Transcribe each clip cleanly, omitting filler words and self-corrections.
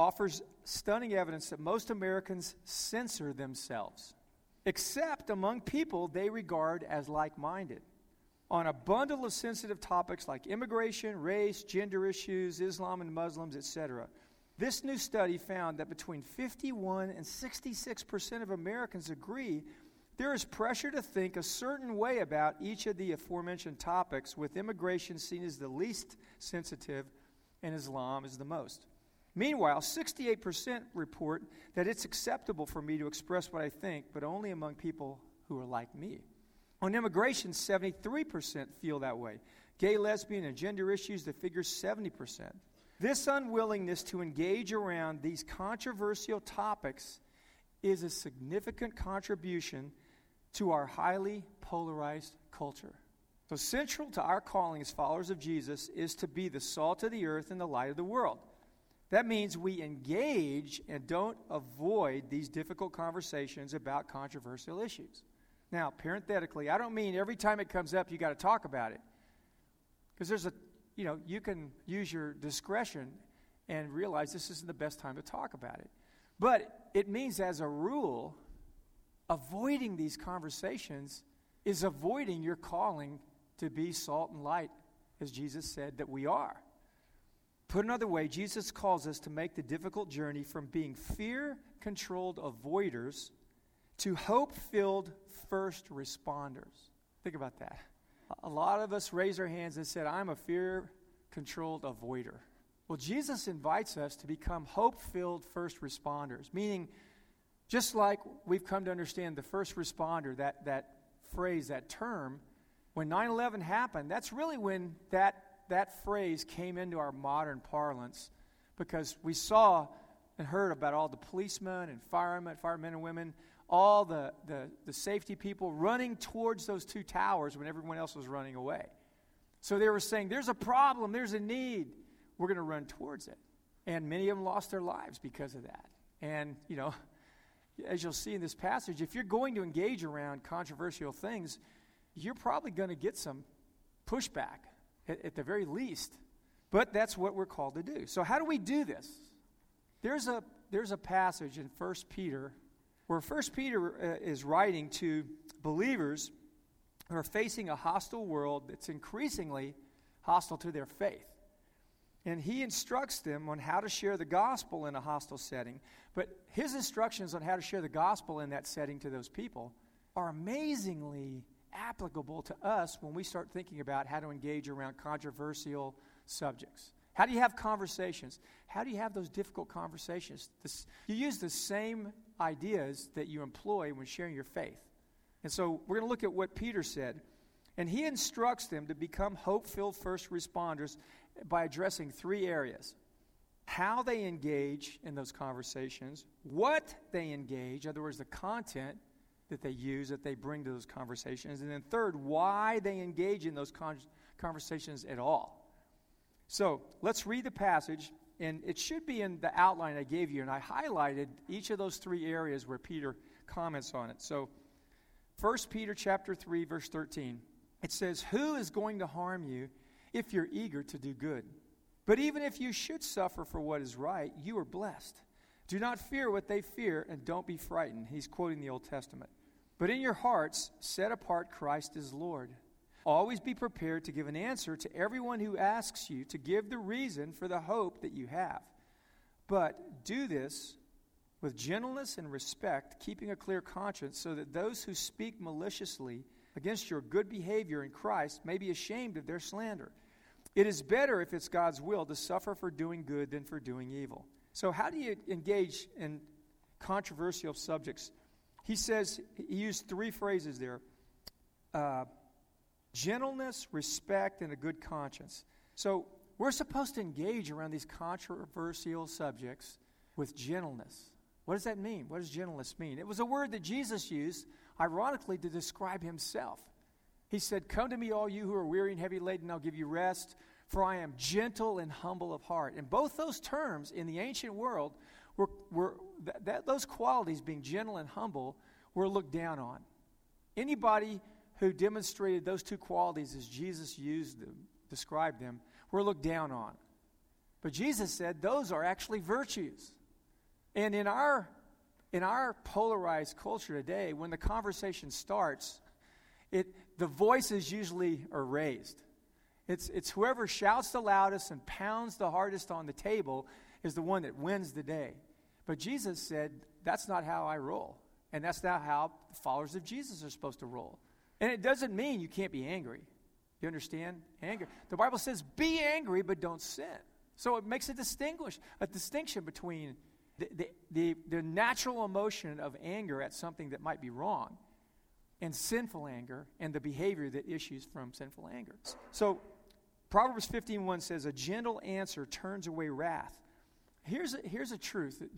offers stunning evidence that most Americans censor themselves, except among people they regard as like-minded, on a bundle of sensitive topics like immigration, race, gender issues, Islam and Muslims, etc. This new study found that between 51 and 66% of Americans agree there is pressure to think a certain way about each of the aforementioned topics, with immigration seen as the least sensitive and Islam as the most. Meanwhile, 68% report that it's acceptable for me to express what I think, but only among people who are like me. On immigration, 73% feel that way. Gay, lesbian, and gender issues, the figure's 70%. This unwillingness to engage around these controversial topics is a significant contribution to our highly polarized culture. So central to our calling as followers of Jesus is to be the salt of the earth and the light of the world. That means we engage and don't avoid these difficult conversations about controversial issues. Now, parenthetically, I don't mean every time it comes up you got to talk about it, because there's a, you know, you can use your discretion and realize this isn't the best time to talk about it. But it means, as a rule, avoiding these conversations is avoiding your calling to be salt and light, as Jesus said that we are. Put another way, Jesus calls us to make the difficult journey from being fear-controlled avoiders to hope-filled first responders. Think about that. A lot of us raised our hands and said, I'm a fear-controlled avoider. Well, Jesus invites us to become hope-filled first responders, meaning just like we've come to understand the first responder, that phrase, that term, when 9/11 happened, that's really when that phrase came into our modern parlance, because we saw and heard about all the policemen and firemen and women, all the safety people running towards those two towers when everyone else was running away. So they were saying, there's a problem, there's a need, we're going to run towards it. And many of them lost their lives because of that. And, you know, as you'll see in this passage, if you're going to engage around controversial things, you're probably going to get some pushback, at the very least. But that's what we're called to do. So how do we do this? There's a passage in 1 Peter where 1 Peter is writing to believers who are facing a hostile world that's increasingly hostile to their faith. And he instructs them on how to share the gospel in a hostile setting. But his instructions on how to share the gospel in that setting to those people are amazingly applicable to us when we start thinking about how to engage around controversial subjects. How do you have conversations? How do you have those difficult conversations? You use the same ideas that you employ when sharing your faith. And so we're going to look at what Peter said. And he instructs them to become hope-filled first responders by addressing three areas: how they engage in those conversations, what they engage, in other words, the content that they use, that they bring to those conversations. And then third, why they engage in those conversations at all. So let's read the passage, and it should be in the outline I gave you, and I highlighted each of those three areas where Peter comments on it. So 1 Peter chapter 3, verse 13, it says, "Who is going to harm you if you're eager to do good? But even if you should suffer for what is right, you are blessed. Do not fear what they fear, and don't be frightened." He's quoting the Old Testament. "But in your hearts, set apart Christ as Lord. Always be prepared to give an answer to everyone who asks you to give the reason for the hope that you have. But do this with gentleness and respect, keeping a clear conscience, so that those who speak maliciously against your good behavior in Christ may be ashamed of their slander. It is better, if it's God's will, to suffer for doing good than for doing evil." So how do you engage in controversial subjects? He says, he used three phrases there: gentleness, respect, and a good conscience. So we're supposed to engage around these controversial subjects with gentleness. What does that mean? What does gentleness mean? It was a word that Jesus used, ironically, to describe himself. He said, "Come to me, all you who are weary and heavy laden, and I'll give you rest, for I am gentle and humble of heart." And both those terms in the ancient world were those qualities, being gentle and humble, were looked down on. Anybody who demonstrated those two qualities as Jesus used them, described them, were looked down on. But Jesus said those are actually virtues. And in our polarized culture today, when the conversation starts, the voices usually are raised. It's whoever shouts the loudest and pounds the hardest on the table is the one that wins the day. But Jesus said, that's not how I roll. And that's not how followers of Jesus are supposed to roll. And it doesn't mean you can't be angry. You understand? Anger. The Bible says, be angry, but don't sin. So it makes a distinction between the natural emotion of anger at something that might be wrong and sinful anger and the behavior that issues from sinful anger. So Proverbs 15:1 says, a gentle answer turns away wrath. Here's a truth that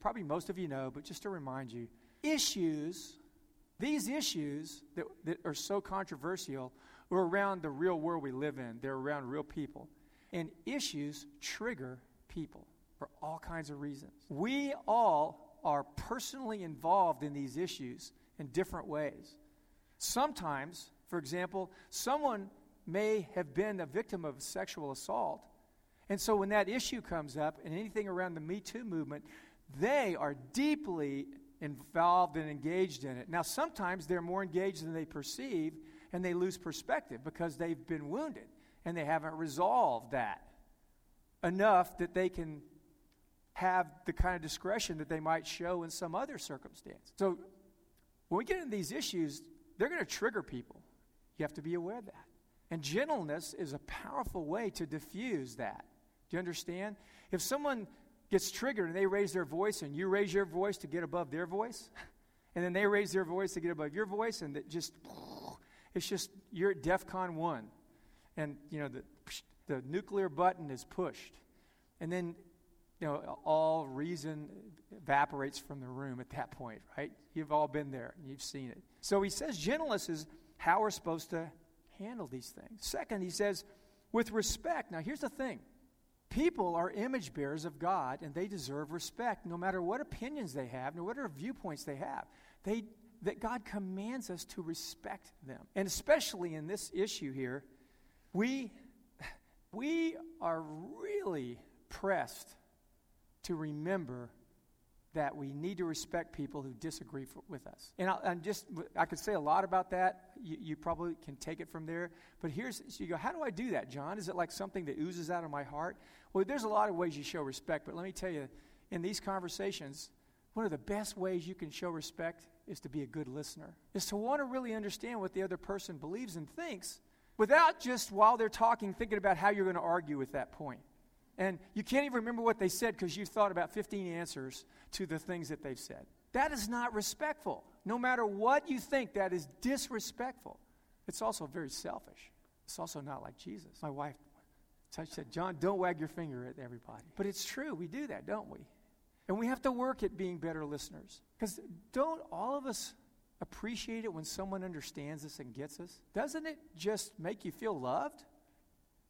probably most of you know, but just to remind you, these issues that are so controversial are around the real world we live in. They're around real people. And issues trigger people for all kinds of reasons. We all are personally involved in these issues in different ways. Sometimes, for example, someone may have been a victim of sexual assault. And so when that issue comes up and anything around the Me Too movement, they are deeply involved and engaged in it. Now, sometimes they're more engaged than they perceive, and they lose perspective because they've been wounded and they haven't resolved that enough that they can have the kind of discretion that they might show in some other circumstance. So when we get into these issues, they're going to trigger people. You have to be aware of that. And gentleness is a powerful way to diffuse that. Do you understand? If someone gets triggered and they raise their voice and you raise your voice to get above their voice, and then they raise their voice to get above your voice, and it's just you're at DEFCON 1, and you know the nuclear button is pushed, and then you know all reason evaporates from the room at that point, right? You've all been there, and you've seen it. So he says gentleness is how we're supposed to handle these things. Second, he says with respect. Now here's the thing. People are image bearers of God, and they deserve respect no matter what opinions they have, no matter what viewpoints they have. That God commands us to respect them. And especially in this issue here, we are really pressed to remember that we need to respect people who disagree with us. And I could say a lot about that. You probably can take it from there. But you go, how do I do that, John? Is it like something that oozes out of my heart? Well, there's a lot of ways you show respect. But let me tell you, in these conversations, one of the best ways you can show respect is to be a good listener, is to want to really understand what the other person believes and thinks without just, while they're talking, thinking about how you're going to argue with that point. And you can't even remember what they said because you've thought about 15 answers to the things that they've said. That is not respectful. No matter what you think, that is disrespectful. It's also very selfish. It's also not like Jesus. My wife said, John, don't wag your finger at everybody. But it's true. We do that, don't we? And we have to work at being better listeners. Because don't all of us appreciate it when someone understands us and gets us? Doesn't it just make you feel loved?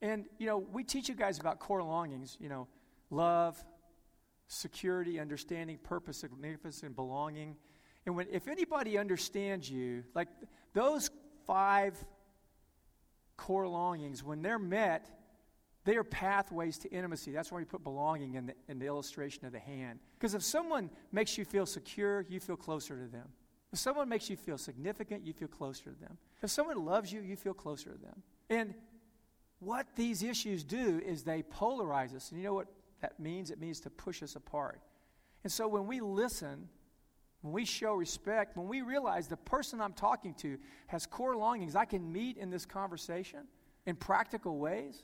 And, you know, we teach you guys about core longings, you know, love, security, understanding, purpose, significance, and belonging. And if anybody understands you, like those 5 core longings, when they're met, they are pathways to intimacy. That's why we put belonging in the illustration of the hand. Because if someone makes you feel secure, you feel closer to them. If someone makes you feel significant, you feel closer to them. If someone loves you, you feel closer to them. And what these issues do is they polarize us. And you know what that means? It means to push us apart. And so when we listen, when we show respect, when we realize the person I'm talking to has core longings I can meet in this conversation in practical ways,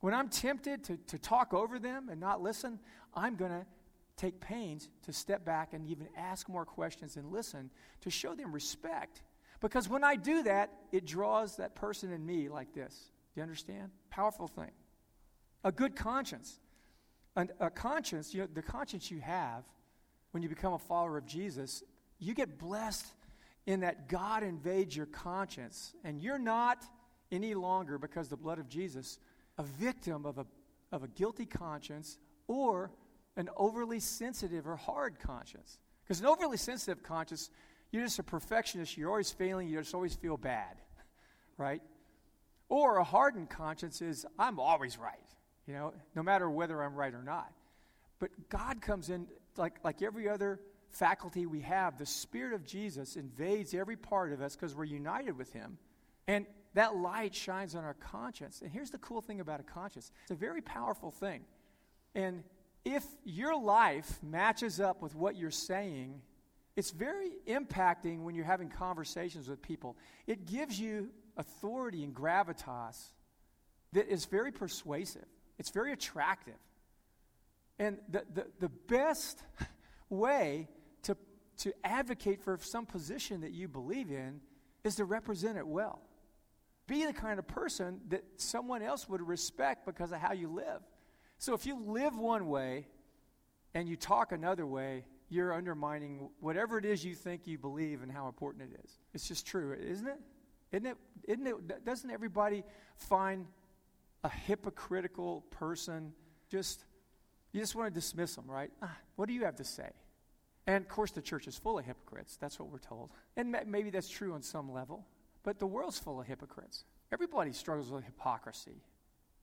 when I'm tempted to talk over them and not listen, I'm going to take pains to step back and even ask more questions and listen to show them respect. Because when I do that, it draws that person and me like this. Do you understand? Powerful thing. A good conscience. A conscience, you know, the conscience you have when you become a follower of Jesus, you get blessed in that God invades your conscience. And you're not any longer, because the blood of Jesus, a victim of a guilty conscience or an overly sensitive or hard conscience. Because an overly sensitive conscience, you're just a perfectionist. You're always failing. You just always feel bad, right? Or a hardened conscience is, I'm always right. you know, no matter whether I'm right or not. But God comes in, like every other faculty we have, the Spirit of Jesus invades every part of us because we're united with him. And that light shines on our conscience. And here's the cool thing about a conscience. It's a very powerful thing. And if your life matches up with what you're saying, it's very impacting when you're having conversations with people. It gives you authority and gravitas that is very persuasive. It's very attractive. And the best way to advocate for some position that you believe in is to represent it well. Be the kind of person that someone else would respect because of how you live. So if you live one way and you talk another way, you're undermining whatever it is you think you believe and how important it is. It's just true, isn't it? Doesn't everybody find a hypocritical person, you just want to dismiss them, right? What do you have to say? And of course the church is full of hypocrites. That's what we're told. And maybe that's true on some level. But the world's full of hypocrites. Everybody struggles with hypocrisy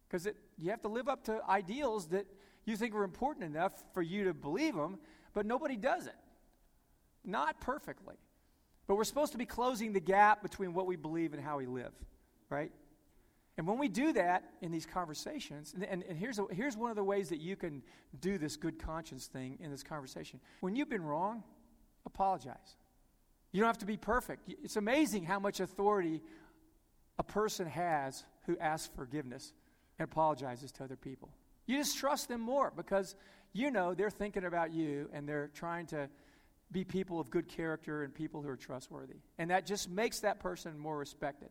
because you have to live up to ideals that you think are important enough for you to believe them, but nobody does it. Not perfectly. But we're supposed to be closing the gap between what we believe and how we live, right? And when we do that in these conversations, and here's one of the ways that you can do this good conscience thing in this conversation. When you've been wrong, apologize. You don't have to be perfect. It's amazing how much authority a person has who asks forgiveness and apologizes to other people. You just trust them more because you know they're thinking about you and they're trying to be people of good character and people who are trustworthy. And that just makes that person more respected.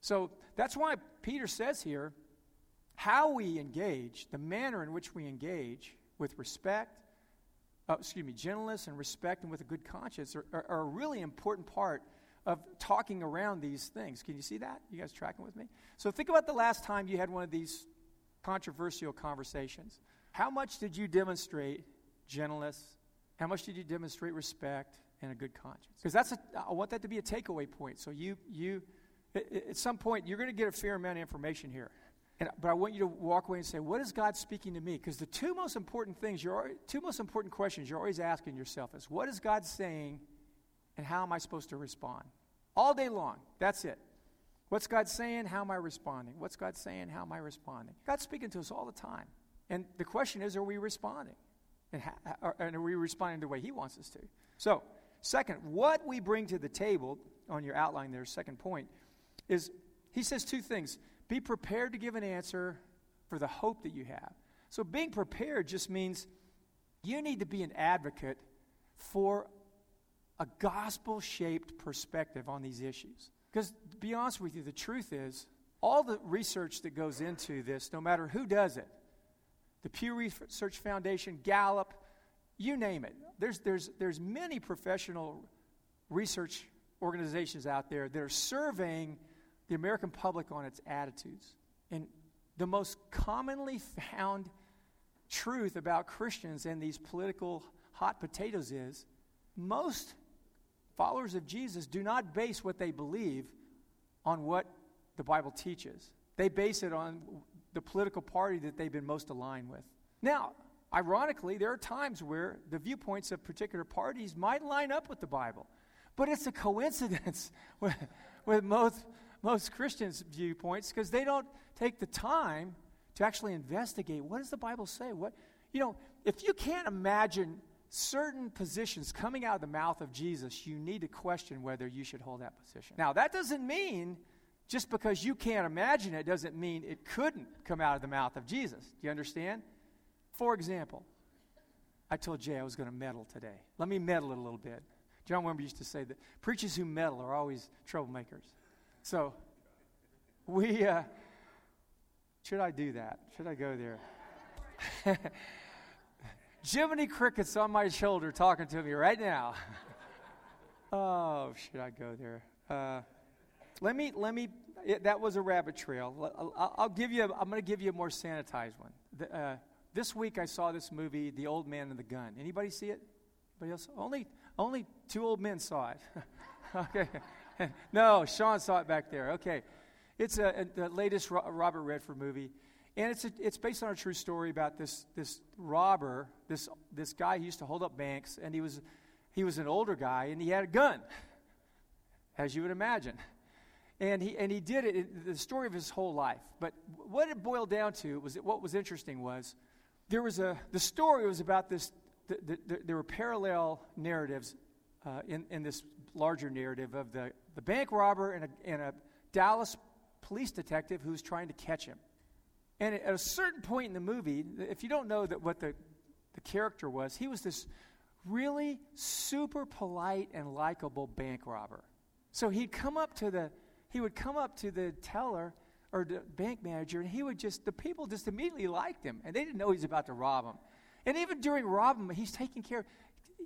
So that's why Peter says here, how we engage, the manner in which we engage with respect, gentleness and respect and with a good conscience are a really important part of talking around these things. Can you see that? You guys tracking with me? So think about the last time you had one of these controversial conversations. How much did you demonstrate gentleness? How much did you demonstrate respect and a good conscience? Because I want that to be a takeaway point. So you at some point, you're going to get a fair amount of information here. But I want you to walk away and say, what is God speaking to me? Because the two most important questions you're always asking yourself is, what is God saying and how am I supposed to respond? All day long, that's it. What's God saying? How am I responding? What's God saying? How am I responding? God's speaking to us all the time. And the question is, are we responding? And are we responding the way he wants us to? So, second, what we bring to the table, on your outline there, second point, is he says two things. Be prepared to give an answer for the hope that you have. So being prepared just means you need to be an advocate for a gospel-shaped perspective on these issues. Because to be honest with you, the truth is all the research that goes into this, no matter who does it, the Pew Research Foundation, Gallup, you name it. There's many professional research organizations out there that are surveying the American public on its attitudes. And the most commonly found truth about Christians and these political hot potatoes is most followers of Jesus do not base what they believe on what the Bible teaches. They base it on the political party that they've been most aligned with. Now, ironically, there are times where the viewpoints of particular parties might line up with the Bible, but it's a coincidence with most Christians' viewpoints because they don't take the time to actually investigate what does the Bible say. If you can't imagine certain positions coming out of the mouth of Jesus, you need to question whether you should hold that position. Now, that doesn't mean just because you can't imagine it doesn't mean it couldn't come out of the mouth of Jesus. Do you understand? For example, I told Jay I was going to meddle today. Let me meddle it a little bit. John Wimber used to say that preachers who meddle are always troublemakers. So we, should I do that? Should I go there? Jiminy Cricket's on my shoulder talking to me right now. Oh, should I go there? That was a rabbit trail. I'm going to give you a more sanitized one. This week I saw this movie, The Old Man and the Gun. Anybody see it? Anybody else? Only two old men saw it. Okay. No, Sean saw it back there. Okay. It's the latest Robert Redford movie. And it's based on a true story about this robber, this guy who used to hold up banks, and he was an older guy, and he had a gun, as you would imagine. And he did it, the story of his whole life. But what it boiled down to was what was interesting was the story was about this. There were parallel narratives in this larger narrative of the bank robber and a Dallas police detective who's trying to catch him. And at a certain point in the movie, if you don't know that what the character was, he was this really super polite and likable bank robber. So he would come up to the teller or the bank manager, and the people just immediately liked him, and they didn't know he was about to rob them. And even during robbing, he's taking care.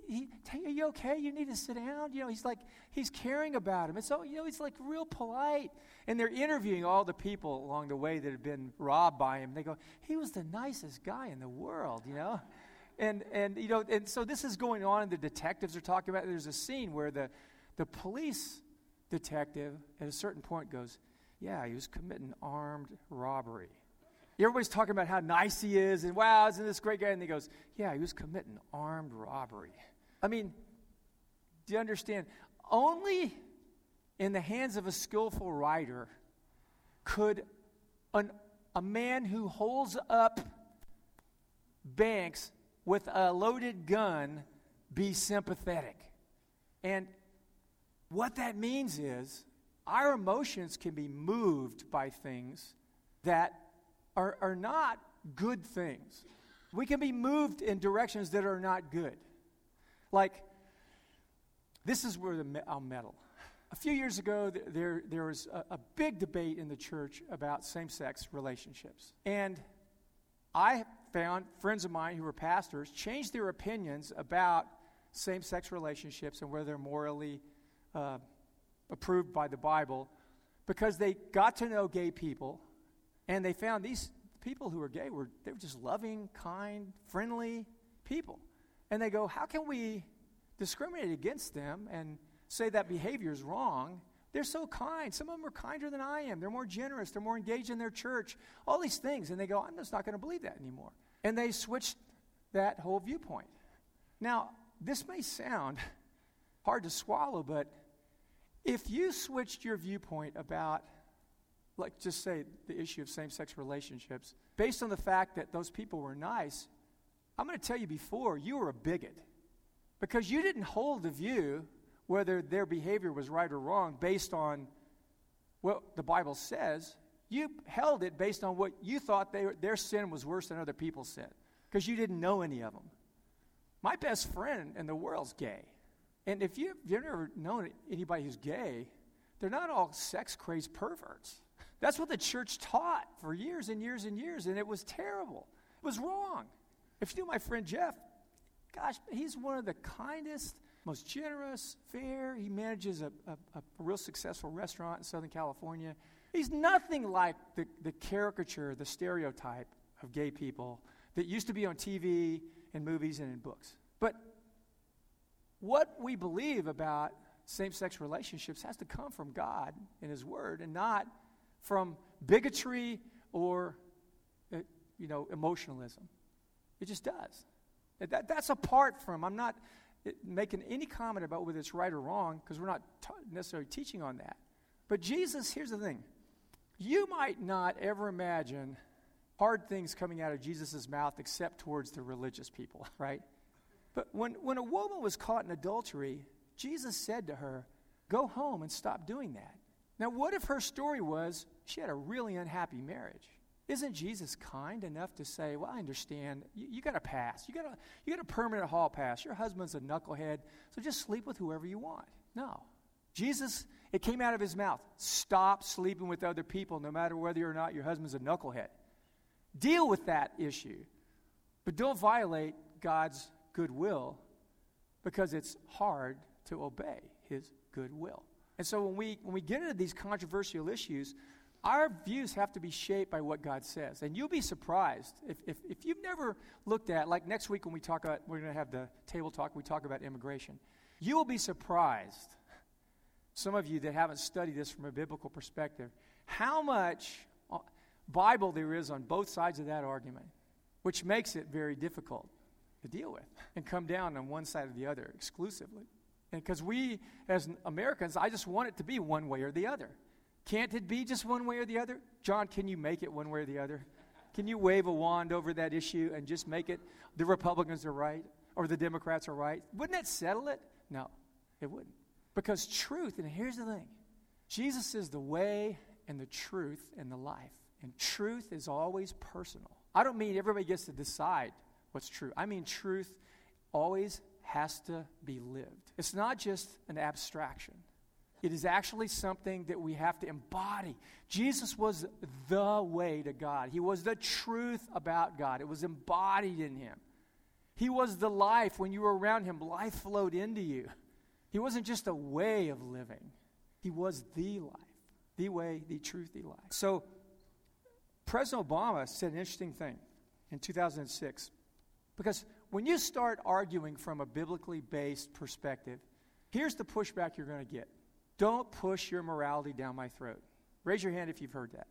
Are you okay? You need to sit down. You know, he's caring about him. And so, he's like real polite. And they're interviewing all the people along the way that had been robbed by him. They go, he was the nicest guy in the world, And so this is going on, and the detectives are talking about it. There's a scene where the police detective at a certain point goes, yeah, he was committing armed robbery. Everybody's talking about how nice he is, and wow, isn't this great guy? And he goes, yeah, he was committing armed robbery. I mean, do you understand? Only in the hands of a skillful writer could a man who holds up banks with a loaded gun be sympathetic. And what that means is our emotions can be moved by things that are not good things. We can be moved in directions that are not good. Like, this is where I'll meddle. A few years ago, there was a big debate in the church about same-sex relationships. And I found friends of mine who were pastors changed their opinions about same-sex relationships and whether they're morally approved by the Bible because they got to know gay people. And they found these people who were gay they were just loving, kind, friendly people. And they go, how can we discriminate against them and say that behavior is wrong? They're so kind. Some of them are kinder than I am. They're more generous. They're more engaged in their church. All these things. And they go, I'm just not going to believe that anymore. And they switched that whole viewpoint. Now, this may sound hard to swallow, but if you switched your viewpoint about, like, just say the issue of same-sex relationships, based on the fact that those people were nice, I'm going to tell you before, you were a bigot because you didn't hold the view whether their behavior was right or wrong based on what the Bible says. You held it based on what you thought their sin was worse than other people's sin because you didn't know any of them. My best friend in the world's gay. And if you've never known anybody who's gay, they're not all sex-crazed perverts. That's what the church taught for years and years and years, and it was terrible. It was wrong. If you knew my friend Jeff, gosh, he's one of the kindest, most generous, fair. He manages a real successful restaurant in Southern California. He's nothing like the caricature, the stereotype of gay people that used to be on TV and movies and in books. But what we believe about same-sex relationships has to come from God and His Word and not from bigotry or, emotionalism. It just does. That's apart from, I'm not making any comment about whether it's right or wrong because we're not necessarily teaching on that. But Jesus, here's the thing. You might not ever imagine hard things coming out of Jesus' mouth except towards the religious people, right? But when a woman was caught in adultery, Jesus said to her, go home and stop doing that. Now, what if her story was she had a really unhappy marriage? Isn't Jesus kind enough to say, well, I understand. You got a pass. You got a permanent hall pass. Your husband's a knucklehead, so just sleep with whoever you want. No. Jesus, it came out of his mouth. Stop sleeping with other people no matter whether or not your husband's a knucklehead. Deal with that issue. But don't violate God's goodwill because it's hard to obey his goodwill. And so when we get into these controversial issues, our views have to be shaped by what God says. And you'll be surprised if you've never looked at, like next week when we talk about, we're going to have the table talk, we talk about immigration. You will be surprised, some of you that haven't studied this from a biblical perspective, how much Bible there is on both sides of that argument, which makes it very difficult to deal with and come down on one side or the other exclusively. And because we, as Americans, I just want it to be one way or the other. Can't it be just one way or the other? John, can you make it one way or the other? Can you wave a wand over that issue and just make it the Republicans are right or the Democrats are right? Wouldn't that settle it? No, it wouldn't. Because truth, and here's the thing, Jesus is the way and the truth and the life. And truth is always personal. I don't mean everybody gets to decide what's true. I mean truth always has to be lived. It's not just an abstraction. It is actually something that we have to embody. Jesus was the way to God. He was the truth about God. It was embodied in him. He was the life. When you were around him, life flowed into you. He wasn't just a way of living. He was the life, the way, the truth, the life. So President Obama said an interesting thing in 2006, because when you start arguing from a biblically based perspective, here's the pushback you're going to get. Don't push your morality down my throat. Raise your hand if you've heard that.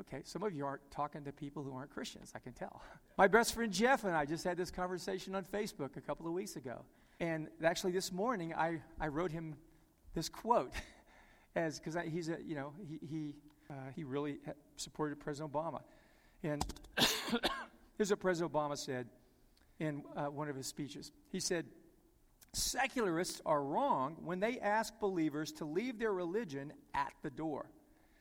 Okay, some of you aren't talking to people who aren't Christians, I can tell. My best friend Jeff and I just had this conversation on Facebook a couple of weeks ago. And actually this morning I wrote him this quote, as because he's a, you know, he really supported President Obama. And here's what President Obama said in one of his speeches. He said, "Secularists are wrong when they ask believers to leave their religion at the door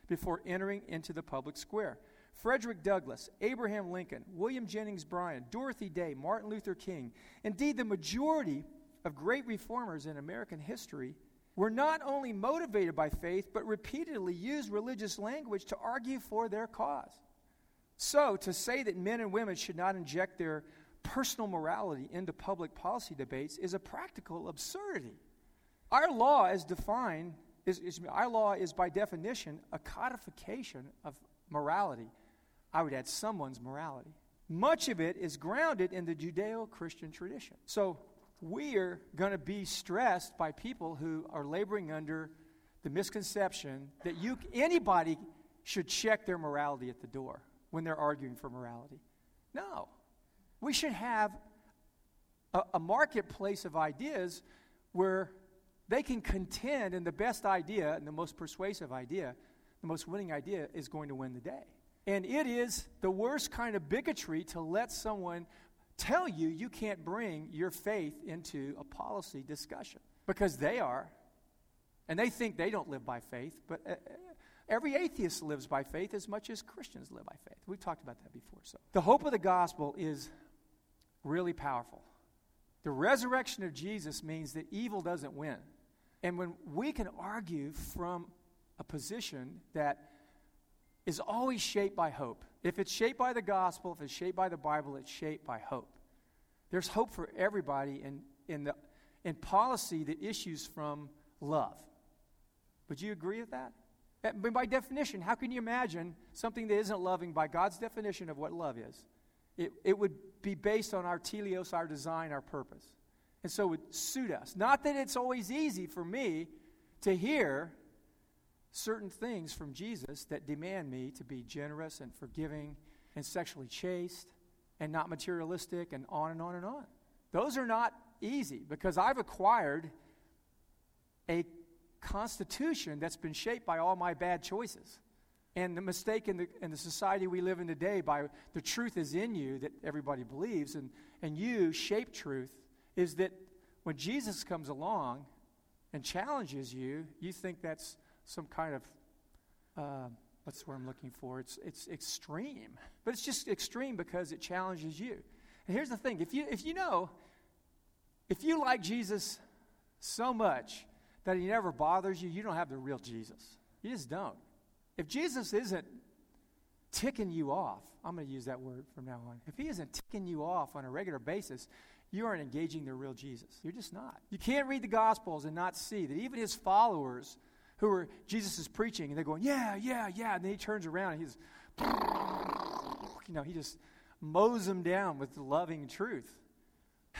before entering into the public square. Frederick Douglass, Abraham Lincoln, William Jennings Bryan, Dorothy Day, Martin Luther King, indeed the majority of great reformers in American history were not only motivated by faith, but repeatedly used religious language to argue for their cause. So, to say that men and women should not inject their personal morality into public policy debates is a practical absurdity. Our law is defined, our law is by definition a codification of morality. I would add someone's morality. Much of it is grounded in the Judeo-Christian tradition." So, we're going to be stressed by people who are laboring under the misconception that anybody should check their morality at the door when they're arguing for morality. No. We should have a marketplace of ideas where they can contend, and the best idea and the most persuasive idea, the most winning idea is going to win the day. And it is the worst kind of bigotry to let someone tell you you can't bring your faith into a policy discussion, because they are, and they think they don't live by faith, but every atheist lives by faith as much as Christians live by faith. We've talked about that before. So the hope of the gospel is really powerful. The resurrection of Jesus means that evil doesn't win. And when we can argue from a position that is always shaped by hope. If it's shaped by the gospel, if it's shaped by the Bible, it's shaped by hope. There's hope for everybody in policy that issues from love. Would you agree with that? By definition, how can you imagine something that isn't loving by God's definition of what love is? It would be based on our teleos, our design, our purpose. And so it would suit us. Not that it's always easy for me to hear certain things from Jesus that demand me to be generous and forgiving and sexually chaste and not materialistic and on and on and on. Those are not easy, because I've acquired a constitution that's been shaped by all my bad choices. And the mistake in the society we live in today by the truth is in you that everybody believes and you shape truth is that when Jesus comes along and challenges you, you think that's some kind of, what's the word I'm looking for? It's extreme. But it's just extreme because it challenges you. And here's the thing. If you like Jesus so much that he never bothers you, you don't have the real Jesus. You just don't. If Jesus isn't ticking you off, I'm going to use that word from now on. If he isn't ticking you off on a regular basis, you aren't engaging the real Jesus. You're just not. You can't read the Gospels and not see that even his followers who are Jesus is preaching, and they're going, yeah, yeah, yeah. And then he turns around and he's, he just mows them down with the loving truth.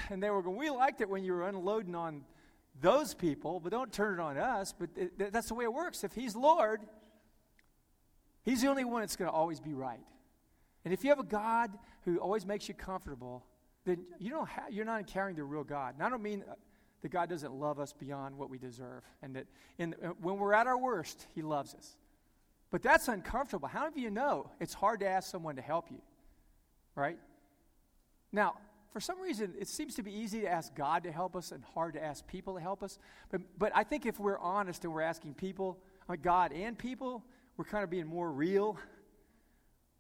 And they were going, we liked it when you were unloading on those people, but don't turn it on us. But that's the way it works. If he's Lord, he's the only one that's going to always be right. And if you have a God who always makes you comfortable, then you don't have, you're not encountering the real God. And I don't mean that God doesn't love us beyond what we deserve, and that when we're at our worst, He loves us. But that's uncomfortable. How many of you know it's hard to ask someone to help you, right? Now, for some reason, it seems to be easy to ask God to help us and hard to ask people to help us. But I think if we're honest and we're asking people, God and people, we're kind of being more real.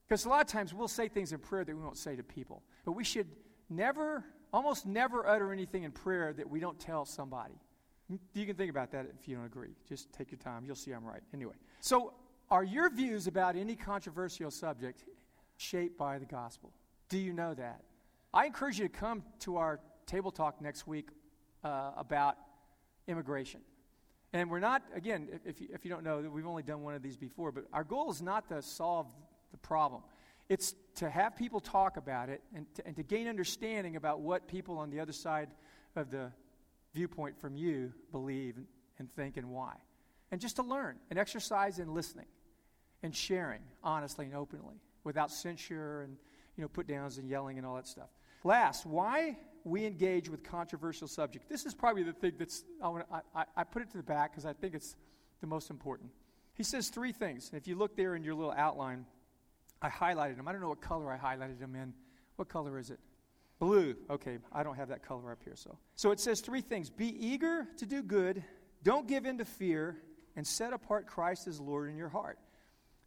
Because a lot of times we'll say things in prayer that we won't say to people. But we should never, almost never utter anything in prayer that we don't tell somebody. You can think about that if you don't agree. Just take your time. You'll see I'm right. Anyway, so are your views about any controversial subject shaped by the gospel? Do you know that? I encourage you to come to our table talk next week about immigration. And we're not, again, if you don't know, we've only done one of these before, but our goal is not to solve the problem. It's to have people talk about it and to gain understanding about what people on the other side of the viewpoint from you believe and think and why. And just to learn and exercise in listening and sharing honestly and openly without censure and, put downs and yelling and all that stuff. Last, why we engage with controversial subjects. This is probably the thing I put it to the back because I think it's the most important. He says three things. And if you look there in your little outline, I highlighted them. I don't know what color I highlighted them in. What color is it? Blue. Okay, I don't have that color up here. So it says three things. Be eager to do good. Don't give in to fear. And set apart Christ as Lord in your heart.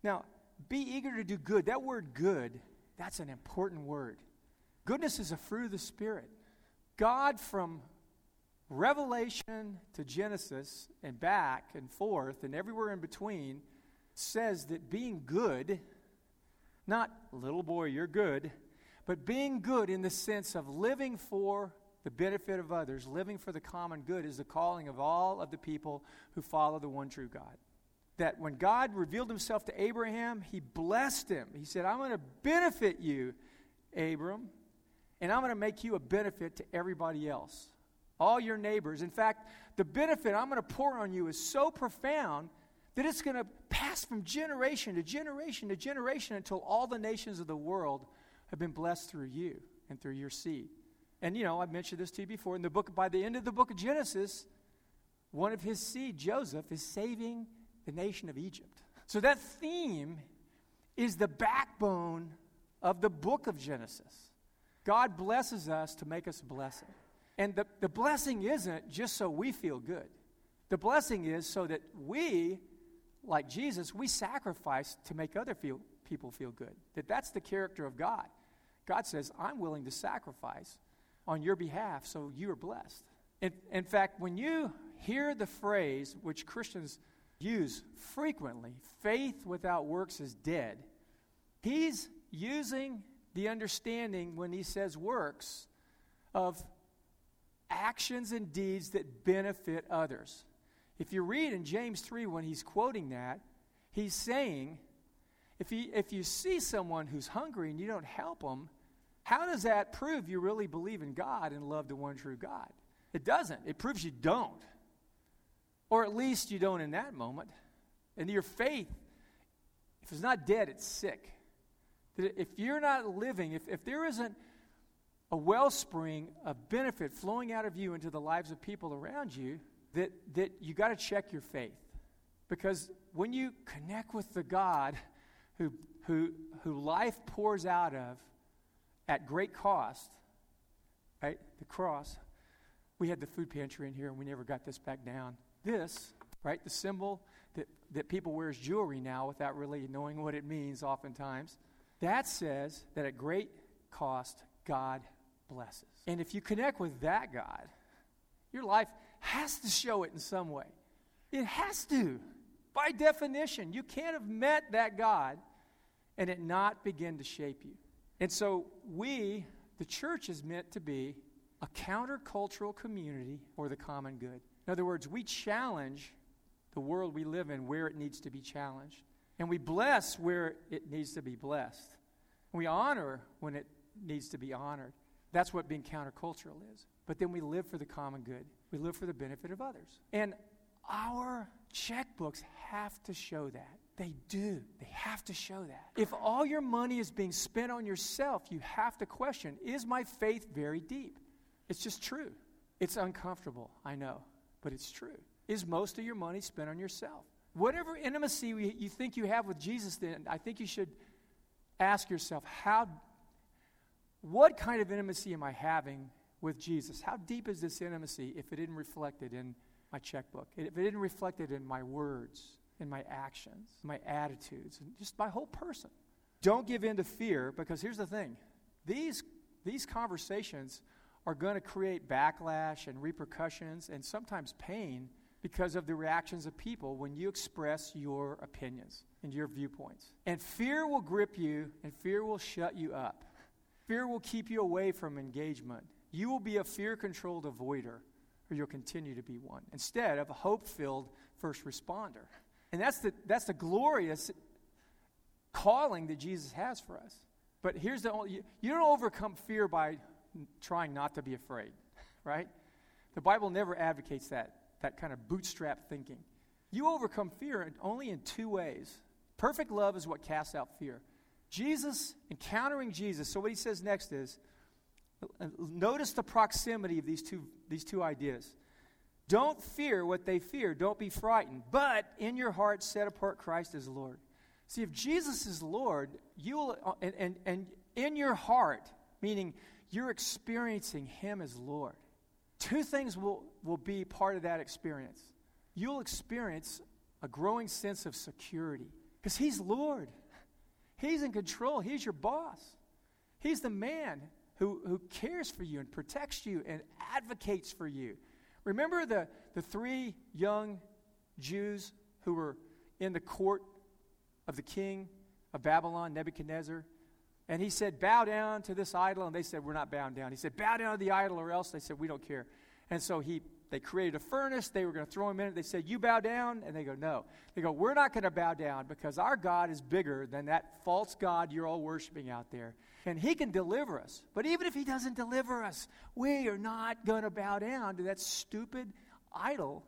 Now, be eager to do good. That word good, that's an important word. Goodness is a fruit of the Spirit. God, from Revelation to Genesis and back and forth and everywhere in between, says that being good, not little boy, you're good, but being good in the sense of living for the benefit of others, living for the common good, is the calling of all of the people who follow the one true God. That when God revealed himself to Abraham, he blessed him. He said, I'm going to benefit you, Abram, and I'm going to make you a benefit to everybody else, all your neighbors. In fact, the benefit I'm going to pour on you is so profound that it's going to pass from generation to generation to generation until all the nations of the world have been blessed through you and through your seed. And, I've mentioned this to you before. By the end of the book of Genesis, one of his seed, Joseph, is saving the nation of Egypt. So that theme is the backbone of the book of Genesis. God blesses us to make us a blessing. And the blessing isn't just so we feel good. The blessing is so that we, like Jesus, we sacrifice to make other people feel good. That's the character of God. God says, I'm willing to sacrifice on your behalf, so you are blessed. In fact, when you hear the phrase, which Christians use frequently, faith without works is dead, he's using the understanding when he says works of actions and deeds that benefit others. If you read in James 3 when he's quoting that, he's saying, if you see someone who's hungry and you don't help them, how does that prove you really believe in God and love the one true God? It doesn't. It proves you don't. Or at least you don't in that moment. And your faith, if it's not dead, it's sick. If you're not living, if there isn't a wellspring of benefit flowing out of you into the lives of people around you, that you got to check your faith. Because when you connect with the God who life pours out of, at great cost, right, the cross, we had the food pantry in here and we never got this back down. This, right, the symbol that people wear as jewelry now without really knowing what it means oftentimes, that says that at great cost, God blesses. And if you connect with that God, your life has to show it in some way. It has to. By definition, you can't have met that God and it not begin to shape you. And so the church is meant to be a countercultural community for the common good. In other words, we challenge the world we live in where it needs to be challenged. And we bless where it needs to be blessed. We honor when it needs to be honored. That's what being countercultural is. But then we live for the common good. We live for the benefit of others. And our checkbooks have to show that. They do. They have to show that. If all your money is being spent on yourself, you have to question, is my faith very deep? It's just true. It's uncomfortable, I know, but it's true. Is most of your money spent on yourself? Whatever intimacy you think you have with Jesus, then I think you should ask yourself, what kind of intimacy am I having with Jesus? How deep is this intimacy if it isn't reflected in my checkbook, if it isn't reflected in my words, in my actions, my attitudes, and just my whole person? Don't give in to fear, because here's the thing. These conversations are going to create backlash and repercussions and sometimes pain because of the reactions of people when you express your opinions and your viewpoints. And fear will grip you, and fear will shut you up. Fear will keep you away from engagement. You will be a fear-controlled avoider, or you'll continue to be one, instead of a hope-filled first responder. And that's the glorious calling that Jesus has for us. But here's the only, you don't overcome fear by trying not to be afraid, right? The Bible never advocates that kind of bootstrap thinking. You overcome fear only in two ways. Perfect love is what casts out fear. Encountering Jesus. So what he says next is, notice the proximity of these two ideas. Don't fear what they fear. Don't be frightened. But in your heart, set apart Christ as Lord. See, if Jesus is Lord, and in your heart, meaning you're experiencing Him as Lord, two things will be part of that experience. You'll experience a growing sense of security because He's Lord. He's in control. He's your boss. He's the man who cares for you and protects you and advocates for you. Remember the three young Jews who were in the court of the king of Babylon, Nebuchadnezzar? And he said, bow down to this idol. And they said, we're not bowing down. He said, bow down to the idol or else. They said, we don't care. And so they created a furnace. They were going to throw him in it. They said, you bow down? And they go, no. They go, we're not going to bow down because our God is bigger than that false God you're all worshiping out there. And He can deliver us. But even if He doesn't deliver us, we are not going to bow down to that stupid idol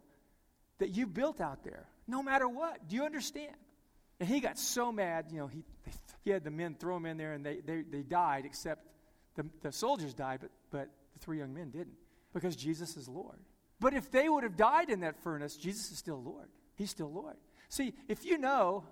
that you built out there, no matter what. Do you understand? And he got so mad, he had the men throw him in there, and they died, except the soldiers died, but the three young men didn't, because Jesus is Lord. But if they would have died in that furnace, Jesus is still Lord. He's still Lord. See, if you know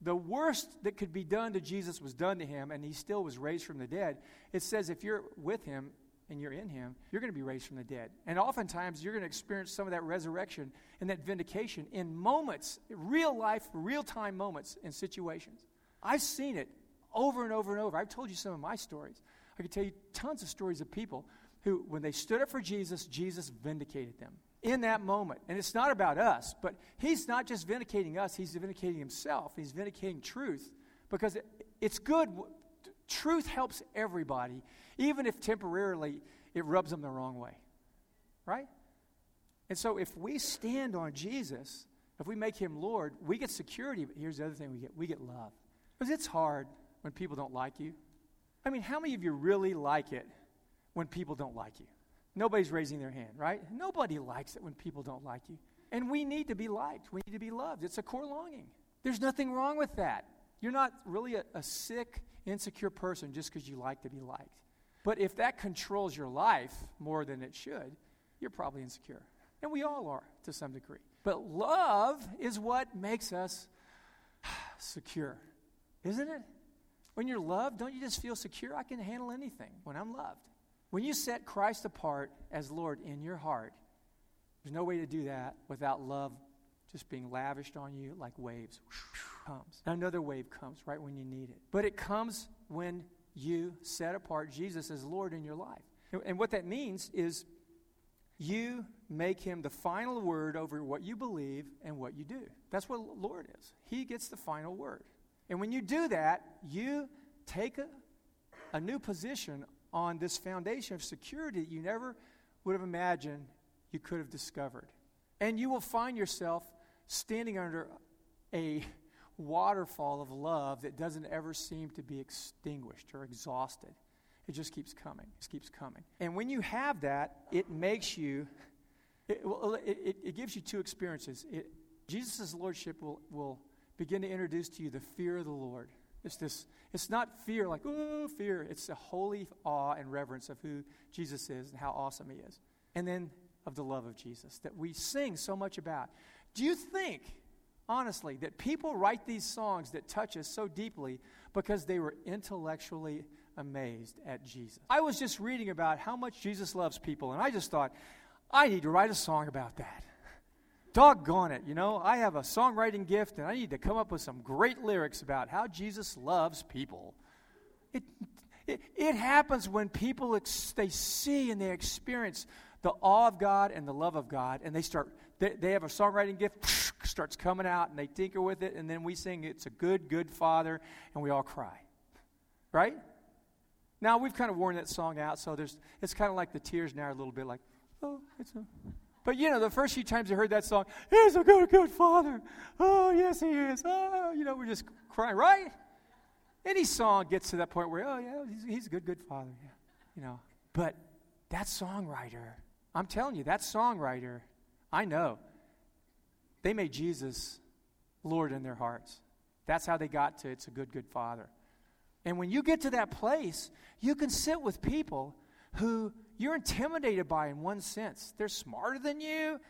the worst that could be done to Jesus was done to Him, and He still was raised from the dead, it says if you're with Him and you're in Him, you're going to be raised from the dead. And oftentimes, you're going to experience some of that resurrection and that vindication in moments, real life, real-time moments and situations. I've seen it over and over and over. I've told you some of my stories. I could tell you tons of stories of people who, when they stood up for Jesus, Jesus vindicated them in that moment. And it's not about us, but He's not just vindicating us. He's vindicating Himself. He's vindicating truth, because it's good. Truth helps everybody, even if temporarily it rubs them the wrong way, right? And so if we stand on Jesus, if we make Him Lord, we get security. But here's the other thing we get love. Because it's hard when people don't like you. I mean, how many of you really like it when people don't like you? Nobody's raising their hand, right? Nobody likes it when people don't like you. And we need to be liked. We need to be loved. It's a core longing. There's nothing wrong with that. You're not really a sick, insecure person just because you like to be liked. But if that controls your life more than it should, you're probably insecure. And we all are to some degree. But love is what makes us secure, isn't it? When you're loved, don't you just feel secure? I can handle anything when I'm loved. When you set Christ apart as Lord in your heart, there's no way to do that without love just being lavished on you like waves. Comes. Another wave comes right when you need it. But it comes when you set apart Jesus as Lord in your life. And what that means is you make Him the final word over what you believe and what you do. That's what Lord is. He gets the final word. And when you do that, you take a new position on this foundation of security that you never would have imagined you could have discovered. And you will find yourself standing under a waterfall of love that doesn't ever seem to be extinguished or exhausted. It just keeps coming. It keeps coming. And when you have that, it makes you, it gives you two experiences. Jesus' lordship will begin to introduce to you the fear of the Lord. It's this. It's not fear like, ooh, fear. It's a holy awe and reverence of who Jesus is and how awesome he is. And then of the love of Jesus that we sing so much about. Do you think, honestly, that people write these songs that touch us so deeply because they were intellectually amazed at Jesus? I was just reading about how much Jesus loves people, and I just thought, I need to write a song about that. Doggone it, you know, I have a songwriting gift, and I need to come up with some great lyrics about how Jesus loves people. It happens when people, they see and they experience the awe of God and the love of God, and they have a songwriting gift, starts coming out, and they tinker with it, and then we sing, "It's a Good, Good Father," and we all cry, right? Now, we've kind of worn that song out, so it's kind of like the tears now are a little bit like, oh, it's a... But, you know, the first few times I heard that song, "He's a good, good father. Oh, yes, he is. Oh," you know, we're just crying, right? Any song gets to that point where, oh, yeah, he's a good, good father, yeah, you know. But that songwriter, I'm telling you, that songwriter, I know, they made Jesus Lord in their hearts. That's how they got to "It's a Good, Good Father." And when you get to that place, you can sit with people who you're intimidated by in one sense. They're smarter than you.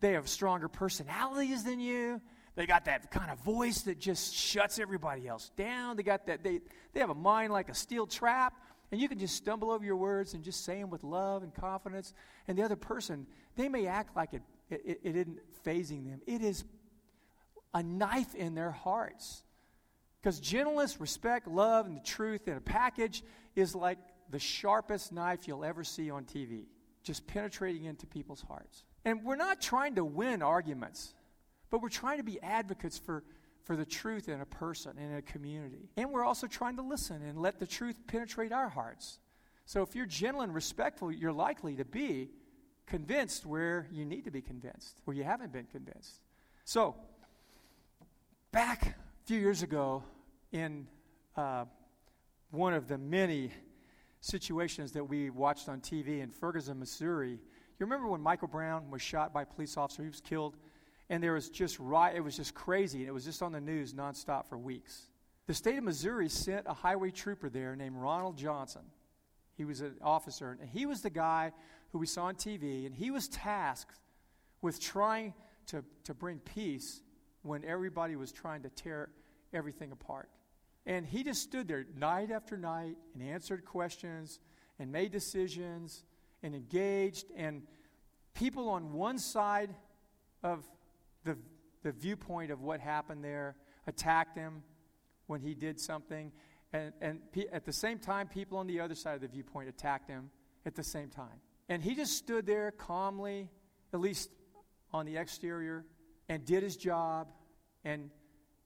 They have stronger personalities than you. They got that kind of voice that just shuts everybody else down. They got that. They have a mind like a steel trap. And you can just stumble over your words and just say them with love and confidence. And the other person, they may act like it isn't phasing them. It is a knife in their hearts. Because gentleness, respect, love, and the truth in a package is like the sharpest knife you'll ever see on TV, just penetrating into people's hearts. And we're not trying to win arguments, but we're trying to be advocates for the truth in a person, in a community. And we're also trying to listen and let the truth penetrate our hearts. So if you're gentle and respectful, you're likely to be convinced where you need to be convinced, where you haven't been convinced. So back a few years ago in one of the many situations that we watched on TV in Ferguson, Missouri, you remember when Michael Brown was shot by a police officer? He was killed. And there was just riot. It was just crazy. And it was just on the news nonstop for weeks. The state of Missouri sent a highway trooper there named Ronald Johnson. He was an officer. And he was the guy who we saw on TV. And he was tasked with trying to bring peace when everybody was trying to tear everything apart. And he just stood there night after night and answered questions and made decisions and engaged. And people on one side of the viewpoint of what happened there attacked him when he did something. And at the same time, people on the other side of the viewpoint attacked him at the same time. And he just stood there calmly, at least on the exterior, and did his job and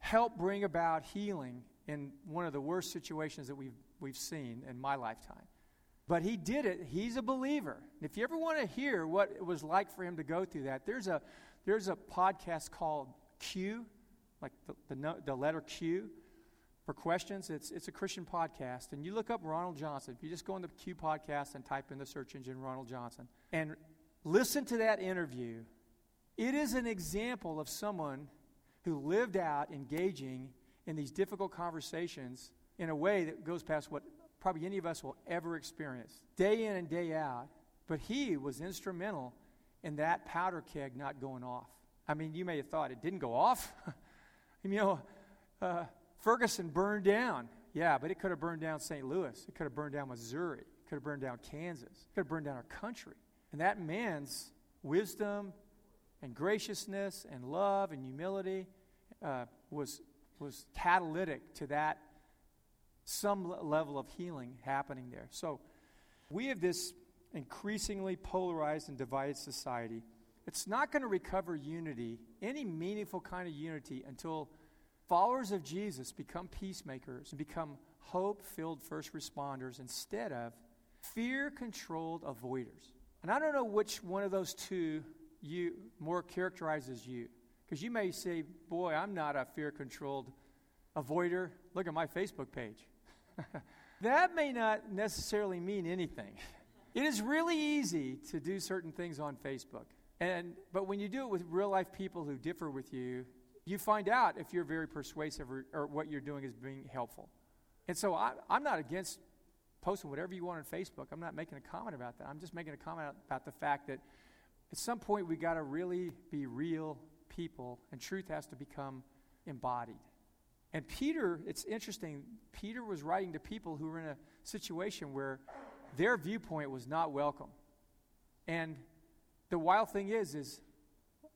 helped bring about healing in one of the worst situations that we've seen in my lifetime. But he did it. He's a believer. If you ever want to hear what it was like for him to go through that, there's a podcast called Q, like the letter Q, for questions. It's a Christian podcast. And you look up Ronald Johnson. If you just go on the Q podcast and type in the search engine Ronald Johnson and listen to that interview, it is an example of someone who lived out engaging in these difficult conversations in a way that goes past what probably any of us will ever experience, day in and day out. But he was instrumental and that powder keg not going off. I mean, you may have thought it didn't go off. You know, Ferguson burned down. Yeah, but it could have burned down St. Louis. It could have burned down Missouri. It could have burned down Kansas. It could have burned down our country. And that man's wisdom and graciousness and love and humility was catalytic to that some level of healing happening there. So we have this increasingly polarized and divided society. It's not going to recover unity, any meaningful kind of unity, until followers of Jesus become peacemakers and become hope-filled first responders instead of fear-controlled avoiders. And I don't know which one of those two you more characterizes you, because you may say, boy, I'm not a fear-controlled avoider. Look at my Facebook page. That may not necessarily mean anything. It is really easy to do certain things on Facebook, but when you do it with real-life people who differ with you, you find out if you're very persuasive or what you're doing is being helpful. And so I'm not against posting whatever you want on Facebook. I'm not making a comment about that. I'm just making a comment about the fact that at some point we got to really be real people, and truth has to become embodied. And Peter, it's interesting, Peter was writing to people who were in a situation where their viewpoint was not welcome. And the wild thing is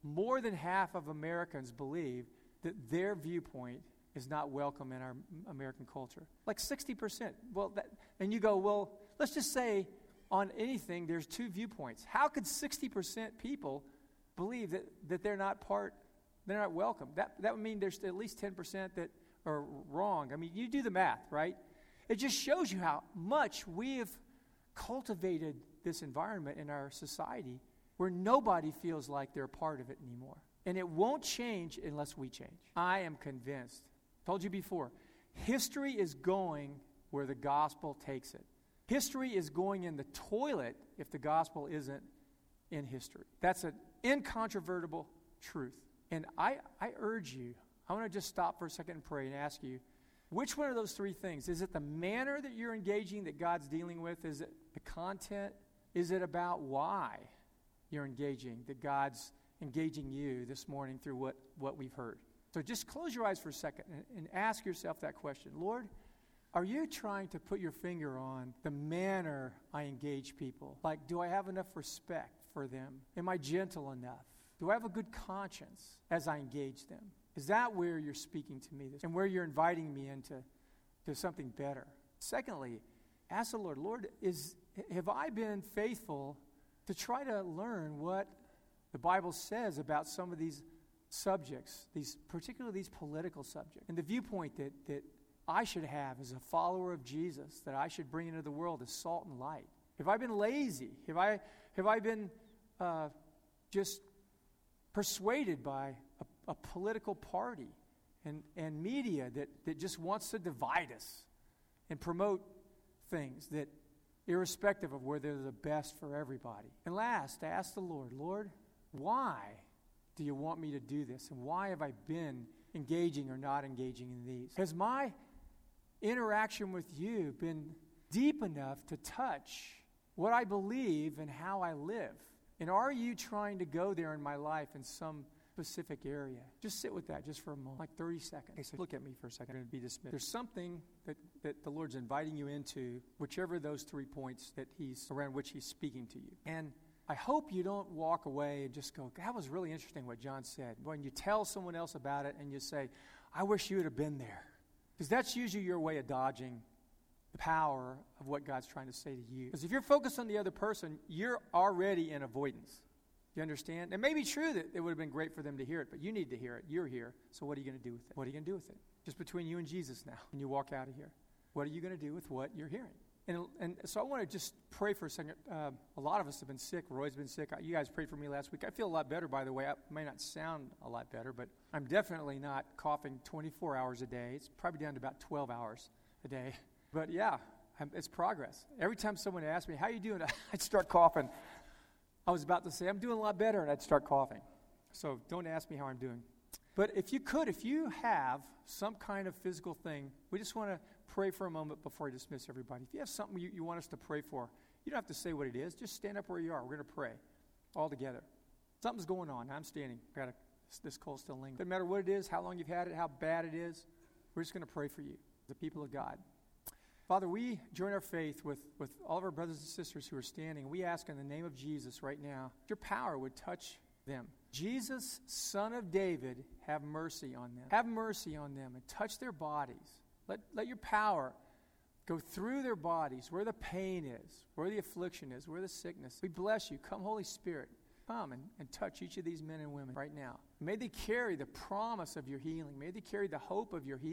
more than half of Americans believe that their viewpoint is not welcome in our American culture. Like 60%. Well, and you go, well, let's just say on anything there's two viewpoints. How could 60% people believe that they're not welcome? That would mean there's at least 10% that are wrong. I mean, you do the math, right? It just shows you how much we have cultivated this environment in our society where nobody feels like they're a part of it anymore. And it won't change unless we change. I am convinced. Told you before, history is going where the gospel takes it. History is going in the toilet if the gospel isn't in history. That's an incontrovertible truth. And I urge you, I want to just stop for a second and pray and ask you, which one of those three things? Is it the manner that you're engaging that God's dealing with? Is it the content? Is it about why you're engaging, that God's engaging you this morning through what we've heard? So just close your eyes for a second and ask yourself that question. Lord, are you trying to put your finger on the manner I engage people? Like, do I have enough respect for them? Am I gentle enough? Do I have a good conscience as I engage them? Is that where you're speaking to me and where you're inviting me into something better? Secondly, ask the Lord, have I been faithful to try to learn what the Bible says about some of these subjects, particularly these political subjects, and the viewpoint that I should have as a follower of Jesus, that I should bring into the world as salt and light? Have I been lazy? Have I been just persuaded by a political party and media that just wants to divide us and promote things that, irrespective of where they're the best for everybody? And last, ask the Lord, why do you want me to do this? And why have I been engaging or not engaging in these? Has my interaction with you been deep enough to touch what I believe and how I live? And are you trying to go there in my life in some specific area? Just sit with that just for a moment, like 30 seconds. Okay, so look at me for a second. I'm going to be dismissed. There's something that the Lord's inviting you into, whichever of those 3 points that around which he's speaking to you. And I hope you don't walk away and just go, that was really interesting what John said. When you tell someone else about it and you say, I wish you would have been there. Because that's usually your way of dodging the power of what God's trying to say to you. Because if you're focused on the other person, you're already in avoidance. You understand? It may be true that it would have been great for them to hear it, but you need to hear it. You're here. So what are you going to do with it? What are you going to do with it? Just between you and Jesus now when you walk out of here. What are you going to do with what you're hearing? And so I want to just pray for a second. A lot of us have been sick. Roy's been sick. You guys prayed for me last week. I feel a lot better, by the way. I may not sound a lot better, but I'm definitely not coughing 24 hours a day. It's probably down to about 12 hours a day. But yeah, it's progress. Every time someone asks me, how you doing? I'd start coughing. I was about to say, I'm doing a lot better, and I'd start coughing. So don't ask me how I'm doing. But if you have some kind of physical thing, we just want to pray for a moment before I dismiss everybody. If you have something you want us to pray for, you don't have to say what it is. Just stand up where you are. We're going to pray all together. Something's going on. I'm standing. Got this cold still lingering. Doesn't matter what it is, how long you've had it, how bad it is. We're just going to pray for you, the people of God. Father, we join our faith with all of our brothers and sisters who are standing. We ask in the name of Jesus right now, your power would touch them. Jesus, Son of David, have mercy on them. Have mercy on them and touch their bodies. Let your power go through their bodies, where the pain is, where the affliction is, where the sickness. We bless you. Come, Holy Spirit. Come and touch each of these men and women right now. May they carry the promise of your healing. May they carry the hope of your healing.